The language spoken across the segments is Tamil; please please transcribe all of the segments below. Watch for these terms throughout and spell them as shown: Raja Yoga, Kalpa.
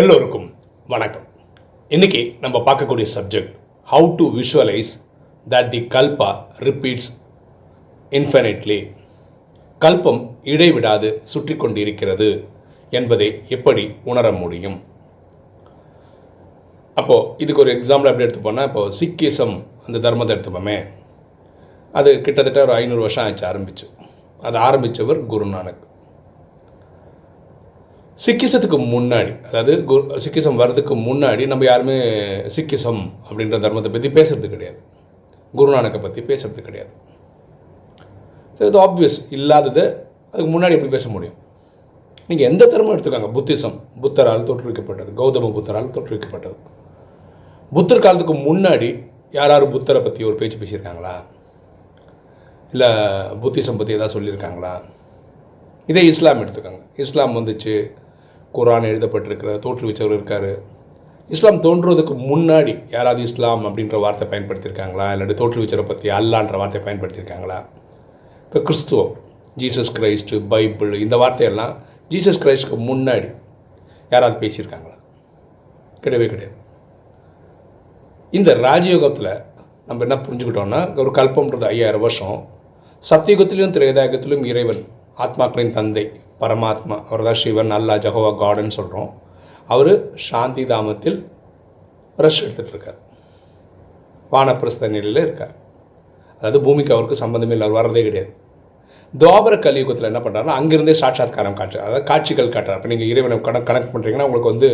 எல்லோருக்கும் வணக்கம். இன்னைக்கு நம்ம பார்க்கக்கூடிய subject how to visualise that the Kalpa repeats infinitely. கல்பம் இடைவிடாது சுற்றி கொண்டிருக்கிறது என்பதை எப்படி உணர முடியும்? அப்போது இதுக்கு ஒரு எக்ஸாம்பிள் எப்படி எடுத்துப்போம்னா, இப்போது சிக்கிசம் அந்த தர்மத்தை எடுத்துப்போமே, அது கிட்டத்தட்ட ஒரு 500 வருஷம் ஆச்சு ஆரம்பிச்சு. அது ஆரம்பித்தவர் குருநானக். சிக்கிசத்துக்கு முன்னாடி, அதாவது சிக்கிசம் வர்றதுக்கு முன்னாடி நம்ம யாருமே சிக்கிசம் அப்படின்ற தர்மத்தை பற்றி பேசுறது கிடையாது, குருநானக்கை பற்றி பேசுறது கிடையாது. இது ஆப்வியஸ் இல்லாதது. அதுக்கு முன்னாடி எப்படி பேச முடியும்? நீங்கள் எந்த தர்மம் எடுத்துக்காங்க, புத்திசம் புத்தரால் தோற்றுவிக்கப்பட்டது, கௌதம புத்தரால் தோற்றுவிக்கப்பட்டது. புத்தர் காலத்துக்கு முன்னாடி யாராவது புத்தரை பற்றி ஒரு பேச்சு பேசியிருக்காங்களா? இல்லை புத்திசம் பற்றி எதாவது சொல்லியிருக்காங்களா? இதே இஸ்லாம் எடுத்துக்காங்க. இஸ்லாம் வந்துச்சு, குரான் எழுதப்பட்டிருக்கிற தோற்றுவிச்சவர் இருக்கார். இஸ்லாம் தோன்றுவதற்கு முன்னாடி யாராவது இஸ்லாம் அப்படின்ற வார்த்தை பயன்படுத்தியிருக்காங்களா? இல்லாட்டி தோற்றுவிச்சரை பற்றி அல்லான்ற வார்த்தையை பயன்படுத்தியிருக்காங்களா? இப்போ கிறிஸ்துவம், ஜீசஸ் கிரைஸ்ட், பைபிள், இந்த வார்த்தையெல்லாம் ஜீசஸ் கிரைஸ்டுக்கு முன்னாடி யாராவது பேசியிருக்காங்களா? கிடையவே கிடையாது. இந்த ராஜயோகத்தில் நம்ம என்ன புரிஞ்சுக்கிட்டோம்னா, ஒரு கல்பம்ன்றது 5000 வருஷம். சத்தியுகத்திலையும் திரேதாயுகத்திலும் இறைவன், ஆத்மாக்களின் தந்தை பரமாத்மா, அவர் தான் சிவன், அல்லா, ஜஹோவா, காடுன்னு சொல்கிறோம். அவர் சாந்தி தாமத்தில் ரெஸ்ட் எடுத்துகிட்டு இருக்கார், வானப்பிரஸ்த நிலையில் இருக்கார். அதாவது பூமிக்கு அவருக்கு சம்பந்தமே இல்லை, அவர் வர்றதே கிடையாது. துவாபர கலியுகத்தில் என்ன பண்ணுறாருன்னா, அங்கேருந்தே சாட்சாத்காரம் காட்டுறாரு, அதாவது காட்சிகள் காட்டுறாரு. இப்போ நீங்கள் இறைவனை கனெக்ட் பண்ணுறீங்கன்னா உங்களுக்கு வந்து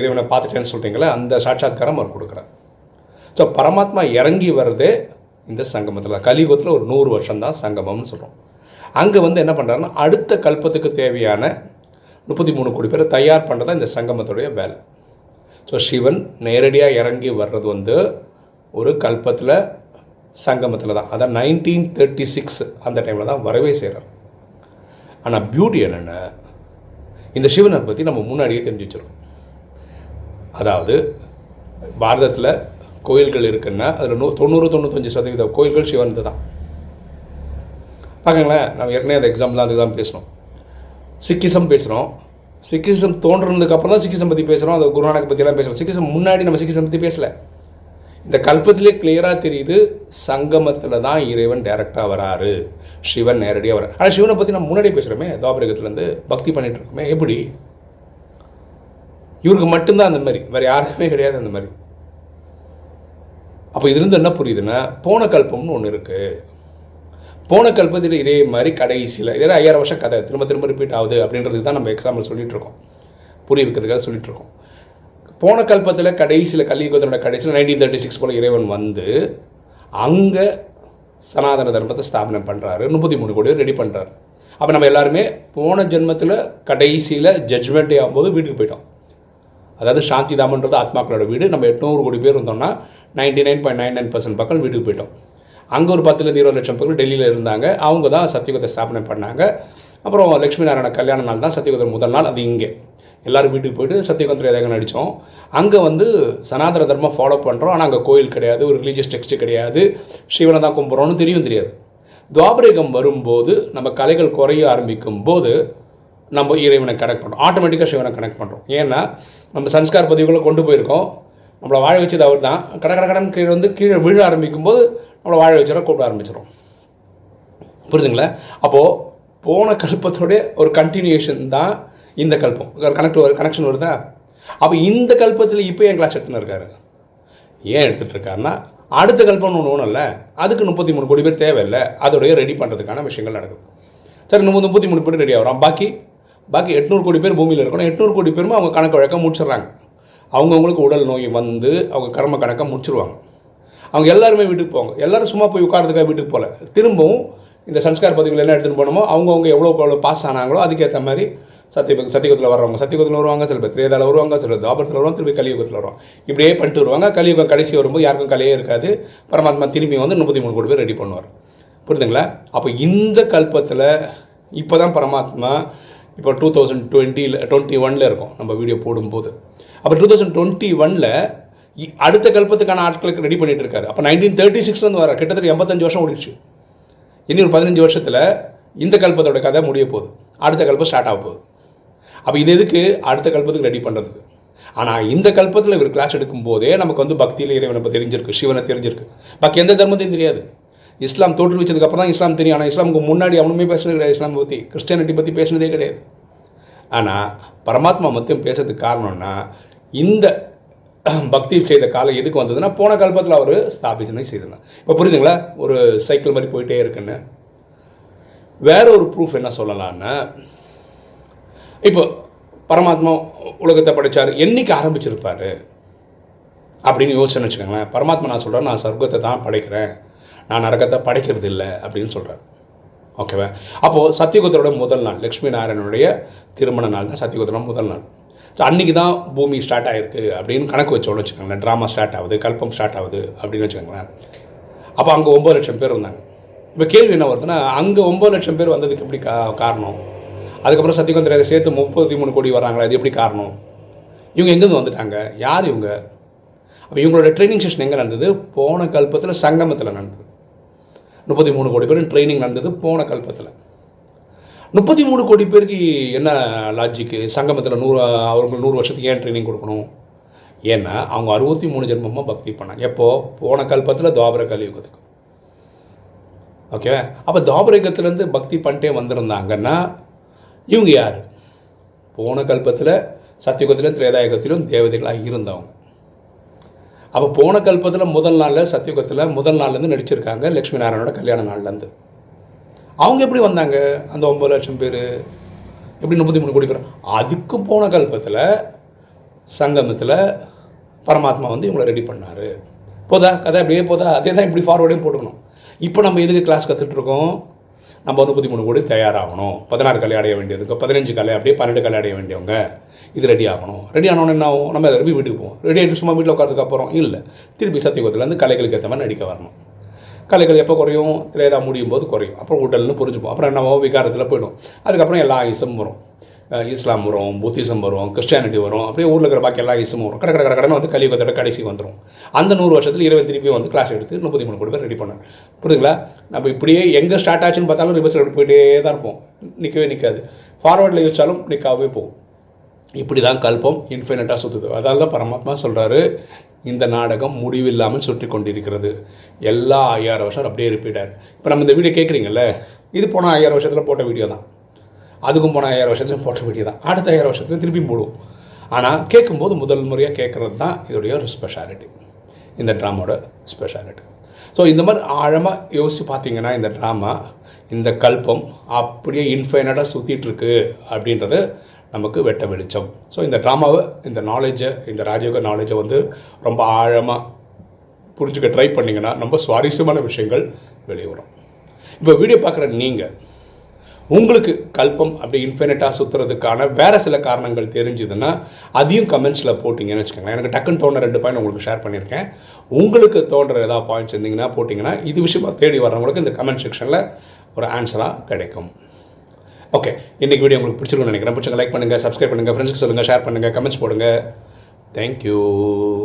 இறைவனை பார்த்துட்டேன்னு சொல்கிறீங்களா, அந்த சாட்சாத்காரம் அவர் கொடுக்குறாரு. ஸோ பரமாத்மா இறங்கி வர்றதே இந்த சங்கமத்தில் தான். கலியுகத்தில் ஒரு 100 வருஷம் தான் சங்கமம்னு சொல்கிறோம். அங்கே வந்து என்ன பண்ணுறாருன்னா, அடுத்த கல்பத்துக்கு தேவையான 33 கோடி பேரை தயார் பண்ணுறதா இந்த சங்கமத்துடைய வேலை. ஸோ சிவன் நேரடியாக இறங்கி வர்றது வந்து ஒரு கல்பத்தில், சங்கமத்தில் தான். அதான் 1936 அந்த டைமில் தான் வரவே செய்கிறார். ஆனால் பியூட்டி என்னென்ன, இந்த சிவனை பற்றி நம்ம முன்னாடியே தெரிஞ்சு வச்சுருக்கோம். அதாவது பாரதத்தில் கோயில்கள் இருக்குன்னா அதில் 90-95% கோயில்கள் சிவனது தான். பார்க்குங்களேன், நம்ம ஏற்கனவே அந்த எக்ஸாம்பிள் அதுக்கு தான் பேசணும். சிக்கிசம் பேசுகிறோம், சிக்கிசம் தோன்றுறதுக்கப்புறம் தான் சிக்கிசம் பற்றி பேசுகிறோம், அது குருநானக்கை பற்றிலாம் பேசுகிறோம். சிக்கிசம் முன்னாடி நம்ம சிக்கிசம் பற்றி பேசலை. இந்த கல்பத்திலே கிளியராக தெரியுது, சங்கமத்தில் தான் இறைவன் டைரெக்டாக வராரு, சிவன் நேரடியாக வராரு. ஆனால் சிவனை பற்றி நம்ம முன்னாடி பேசுகிறோமே, துவாபரகத்துலேருந்து பக்தி பண்ணிகிட்டு இருக்கோமே, எப்படி இவருக்கு மட்டும்தான் அந்த மாதிரி, வேறு யாருக்குமே கிடையாது அந்த மாதிரி. அப்போ இதுலேருந்து என்ன புரியுதுன்னா, போன கல்பம்னு ஒன்று இருக்குது. போன கல்பத்தில் இதே மாதிரி கடைசியில் இதே 5000 வருஷம் கதை திரும்ப திரும்ப ரிப்பீட் ஆகுது அப்படின்றதுக்கு தான் நம்ம எக்ஸாம்பிள் சொல்லிகிட்ருக்கோம், புரிய வைக்கிறதுக்காக சொல்லிகிட்ருக்கோம். போன கல்பத்தில் கடைசியில், கலியுகத்தோட கடைசியில் 1936 போல் இறைவன் வந்து அங்கே சனாதன தர்மத்தை ஸ்தாபனம் பண்ணுறாரு, 33 கோடி ரெடி பண்ணுறாரு. அப்போ நம்ம எல்லாருமே போன ஜென்மத்தில் கடைசியில் ஜட்ஜ்மெண்ட் ஆகும்போது வீட்டுக்கு போயிட்டோம். அதாவது சாந்தி தாமன்றது ஆத்மாக்களோட வீடு. நம்ம 800 கோடி பேர் இருந்தோம்னா 99.99% பக்கம் வீட்டுக்கு போயிட்டோம். அங்கே ஒரு 10-20 லட்சம் பேர் டெல்லியில் இருந்தாங்க, அவங்க தான் சத்தியுகத்தை ஸ்தாபனை பண்ணாங்க. அப்புறம் லட்சுமி நாராயண கல்யாண நாள் தான் சத்தியுகத்தின் முதல் நாள். அது இங்கே எல்லோரும் வீட்டுக்கு போய்ட்டு சத்தியுகத்தில் ஏதாவது நடித்தோம். அங்கே வந்து சனாதன தர்மம் ஃபாலோ பண்ணுறோம், ஆனால் அங்கே கோயில் கிடையாது, ஒரு ரிலீஜியஸ் டெக்ஸ்ட் கிடையாது, சிவனை தான் கும்பிட்றோன்னு தெரியாது. துவாபரயுகம் வரும்போது நம்ம கலைகள் குறைய ஆரம்பிக்கும் போது நம்ம இறைவனை கனெக்ட் பண்ணுறோம், ஆட்டோமேட்டிக்காக சிவனை கனெக்ட் பண்ணுறோம். ஏன்னா நம்ம சன்ஸ்கார பதிவுகளை கொண்டு போயிருக்கோம், நம்மளை வாழ வச்சது அவர் தான். கடற்கடன்னு கீழே வந்து கீழே விழ ஆரம்பிக்கும்போது நம்மளை வாழ வச்சுறோம், கூப்பிட ஆரம்பிச்சிடும். புரியுதுங்களா? அப்போது போன கல்பத்தோடைய ஒரு கண்டினியூஷன் தான் இந்த கல்பம். கனெக்ஷன் வருதா? அப்போ இந்த கல்பத்தில் இப்போ என் கிளாஸ் எடுத்துன்னு இருக்காரு. ஏன் எடுத்துகிட்டு இருக்காருன்னா, அடுத்த கல்பம்னு ஒன்று ஒன்றும்ல, அதுக்கு 33 கோடி பேர் தேவையில்லை, அதோடைய ரெடி பண்ணுறதுக்கான விஷயங்கள் நடக்குது. சரி, 33 பேர் ரெடி ஆகிறோம், பாக்கி 800 கோடி பேர் பூமியில் இருக்கணும். 800 கோடி பேருமே அவங்க கணக்கு வழக்க முடிச்சிடுறாங்க. அவங்கவுங்களுக்கு உடல் நோய் வந்து அவங்க கர்ம கணக்காக முடிச்சிடுவாங்க. அவங்க எல்லாருமே வீட்டுக்கு போவாங்க. எல்லோரும் சும்மா போய் உட்காரத்துக்காக வீட்டுக்கு போகல, திரும்பவும் இந்த சன்ஸ்கார பதிவுகள் என்ன எடுத்துகிட்டு போனோமோ, அவங்கவுங்க எவ்வளோ பாஸ் ஆனாங்களோ அதுக்கேற்ற மாதிரி சத்தியுகத்தில் வர்றவங்க சத்தியுகத்தில் வருவாங்க, சில பேர் திரேதாவில் வருவாங்க, சில பேர் துவாபரத்தில் வருவாங்க, திருப்பி கலியுகத்தில் வருவாங்க. இப்படியே பண்ணிட்டு வருவாங்க. கலியுகம் கடைசி வரும்போது யாருக்கும் கலையே இருக்காது, பரமாத்மா திரும்பி வந்து 33 கோடி பேர் ரெடி பண்ணுவார். புரியுதுங்களா? அப்போ இந்த கல்பத்தில் இப்போ தான் பரமாத்மா, இப்போ 2021 இருக்கும் நம்ம வீடியோ போடும்போது. அப்போ 2021 அடுத்த கல்பத்துக்கான ஆட்களுக்கு ரெடி பண்ணிட்டு இருக்காரு. அப்போ 1936 வர கிட்டத்தட்ட 85 வருஷம் ஓடிடுச்சு. இனி ஒரு 15 வருஷத்தில் இந்த கல்பத்தோட கதை முடிய போகுது, அடுத்த கல்பம் ஸ்டார்ட் ஆக போகுது. அப்போ இது எதுக்கு? அடுத்த கல்பத்துக்கு ரெடி பண்ணுறதுக்கு. ஆனால் இந்த கல்பத்தில் இவர் கிளாஸ் எடுக்கும்போதே நமக்கு வந்து பக்தியில் இறைவனை பற்றி தெரிஞ்சிருக்கு, சிவனை தெரிஞ்சிருக்கு. பாக்கி எந்த தர்மத்தையும் தெரியாது. இஸ்லாம் தோற்றுவிச்சதுக்கப்புறம் தான் இஸ்லாம் தெரியும். ஆனால் இஸ்லாமுக்கு முன்னாடி அவனுமே பேசுனது கிடையாது. இஸ்லாம் பற்றி, கிறிஸ்டியானிட்டி பற்றி பேசுனதே கிடையாது. ஆனால் பரமாத்மா மட்டும் பேசுறதுக்கு காரணம்னா, இந்த பக்தி செய்த காலம் எதுக்கு வந்ததுன்னா, போன கல்பத்தில் அவர் ஸ்தாபித்தனை செய்தலாம். இப்போ புரியுதுங்களா? ஒரு சைக்கிள் மாதிரி போயிட்டே இருக்குன்னு. வேற ஒரு ப்ரூஃப் என்ன சொல்லலான்னா, இப்போ பரமாத்மா உலகத்தை படைச்சார், என்னைக்கு ஆரம்பிச்சிருப்பாரு அப்படின்னு யோசிச்சுன்னு வச்சுக்கோங்களேன். பரமாத்மா நான் சொல்கிறேன், நான் சொர்க்கத்தை தான் படைக்கிறேன், நான் நரகத்தை படைக்கிறது இல்லை அப்படின்னு சொல்கிறார். ஓகேவா? அப்போது சத்தியகுத்தரோட முதல் நாள், லக்ஷ்மி நாராயணனுடைய திருமண நாள் தான் சத்தியகுத்தரோட முதல் நாள். ஸோ அன்றைக்கி தான் பூமி ஸ்டார்ட் ஆகிருக்கு அப்படின்னு கணக்கு வச்சோன்னு வச்சுக்கோங்களேன். ட்ராமா ஸ்டார்ட் ஆகுது, கல்பம் ஸ்டார்ட் ஆகுது அப்படின்னு வச்சுக்கோங்களேன். அப்போ அங்கே 9 லட்சம் பேர் இருந்தாங்க. இப்போ கேள்வி என்ன வருதுன்னா, அங்கே 9 லட்சம் பேர் வந்ததுக்கு எப்படி காரணம்? அதுக்கப்புறம் சத்தியகுந்தரை சேர்த்து 33 கோடி வராங்களா, இது எப்படி காரணம்? இவங்க எங்கேருந்து வந்துட்டாங்க? யார் இவங்க? அப்போ இவங்களோட ட்ரைனிங் செஷன் எங்கே நடந்தது? போன கல்பத்தில் சங்கமத்தில் நடந்தது. 33 கோடி பேர் ட்ரைனிங் நடந்தது போன கல்பத்தில். 33 கோடி பேருக்கு என்ன லாஜிக்கு? சங்கமத்தில் 100 வருஷத்துக்கு ஏன் ட்ரைனிங் கொடுக்கணும்? ஏன்னா அவங்க 63 ஜென்மமாக பக்தி பண்ணாங்க. எப்போது? போன கல்பத்தில் துவாபர கலியுகத்துக்கு. ஓகேவா? அப்போ துவாபர யுகத்துலேருந்து பக்தி பண்ணிட்டே வந்திருந்தாங்கன்னா இவங்க யார்? போன கல்பத்தில் சத்தியுகத்திலும் திரேதாயுகத்திலும் தேவதைகளாக இருந்தவங்க. அப்போ போன கல்பத்தில் முதல் நாளில், சத்தியுகத்தில் முதல் நாள்லேருந்து நடிச்சிருக்காங்க, லக்ஷ்மி நாராயணோட கல்யாண நாள்லேருந்து. அவங்க எப்படி வந்தாங்க? அந்த 9 லட்சம் பேர் எப்படி 33 கோடி பேர்? அதுக்கு போன கல்பத்தில் சங்கமத்தில் பரமாத்மா வந்து இவங்களை ரெடி பண்ணார். போதா கதை? அப்படியே போதா? அதே தான் இப்படி ஃபார்வர்டையும் போட்டுக்கணும். இப்போ நம்ம எதுக்கு கிளாஸ் கற்றுட்ருக்கோம்? நம்ம 33 கோடி தயாராகணும். 16 கலை அடைய வேண்டியதுக்கு, 15 கலை, அப்படியே 12 கலை அடைய வேண்டியவங்க, இது ரெடி ஆகணும். ரெடி ஆனோன்னு என்ன ஆகும்? நம்ம திரும்பி வீட்டுக்கு போவோம். ரெடி ஆகிட்டு சும்மா வீட்டில் உட்காந்துக்கு அப்புறம் இல்லை, திருப்பி சத்தியகுதத்துலேருந்து கலைகளுக்கு ஏற்ற மாதிரி நடிக்க வரணும். கலைகள் எப்போ குறையும்? திரேதா முடியும் போது குறையும். அப்புறம் உடல்னு புரிஞ்சுப்போம். அப்புறம் என்னவோ விகாரத்தில் போய்டும். அதுக்கப்புறம் எல்லா இசமும் வரும். இஸ்லாம் வரும், புத்திசம் வரும், கிறிஸ்டியானிட்டி வரும், அப்படியே ஊரில் இருக்கிற பாக்கி எல்லா இசமும் வரும். கடை கடை கடை வந்து கலியுகத்தோட கடைசி வந்துடும். அந்த 100 வருஷத்தில் 20 திருப்பியும் வந்து கிளாஸ் எடுத்து 33 கோடி பேர் ரெடி பண்ணாங்க. புரியுதுங்களா? நம்ம இப்படியே எங்கே ஸ்டார்ட் ஆச்சுன்னு பார்த்தாலும் ரிவர்ஸில் எப்படி போயிட்டே தான் இருப்போம். நிற்கவே நிற்காது. ஃபார்வர்டில் யோசிச்சாலும் நிற்காவே போகும். இப்படி தான் கல்பம் இன்ஃபைனட்டாக சுற்றுது. அதால் தான் பரமாத்மா சொல்கிறாரு, இந்த நாடகம் முடிவில்லாமல் சுற்றி கொண்டிருக்கிறது. எல்லா 5000 வருஷம் அப்படியே ரிப்பீட்டாக. இப்போ நம்ம இந்த வீடியோ கேட்குறீங்கல்ல, இது போனால் 5000 வருஷத்தில் போட்ட வீடியோ தான், அதுக்கும் போனால் 5000 வருஷத்துலையும் போட்ட வீடியோ தான், அடுத்த 5000 வருஷத்துலையும் திருப்பி போடுவோம். ஆனால் கேட்கும்போது முதல் முறையாக கேட்குறது தான் இதோடைய ஒரு ஸ்பெஷாலிட்டி, இந்த ட்ராமாவோட ஸ்பெஷாலிட்டி. ஸோ இந்த மாதிரி ஆழமாக யோசித்து பார்த்தீங்கன்னா, இந்த ட்ராமா, இந்த கல்பம் அப்படியே இன்ஃபைனட்டாக சுற்றிட்டுருக்கு அப்படின்றது நமக்கு வெட்ட வெளிச்சம். ஸோ இந்த ட்ராமாவை, இந்த நாலேஜை, இந்த ராஜயோக நாலேஜை வந்து ரொம்ப ஆழமாக புரிஞ்சுக்க ட்ரை பண்ணிங்கன்னா ரொம்ப சுவாரஸ்யமான விஷயங்கள் வெளியே வரும். இப்போ வீடியோ பார்க்குற நீங்கள், உங்களுக்கு கல்பம் அப்படி இன்ஃபினிட்டாக சுற்றுறதுக்கான வேறு சில காரணங்கள் தெரிஞ்சுதுன்னா அதையும் கமெண்ட்ஸில் போட்டிங்கன்னு வச்சுக்கோங்களேன். எனக்கு டக்குன்னு தோன்ற 2 பாயிண்ட் உங்களுக்கு ஷேர் பண்ணியிருக்கேன். உங்களுக்கு தோன்ற ஏதாவது பாயிண்ட்ஸ் இருந்தீங்கன்னா போட்டிங்கன்னா, இது விஷயமாக தேடி வர்றவங்களுக்கு இந்த கமெண்ட் செக்ஷனில் ஒரு ஆன்சராக கிடைக்கும். ஓகே, இன்றைக்கி வீடியோ உங்களுக்கு பிடிச்சிருக்குன்னு நினைக்கிறேன். பிடிச்சிங்க லைக் பண்ணுங்கள், சப்ஸ்கிரைப் பண்ணுங்கள், ஃப்ரெண்ட்ஸுக்கு சொல்லுங்கள், ஷேர் பண்ணுங்கள், கமெண்ட்ஸ் போடுங்கள். தேங்க்யூ.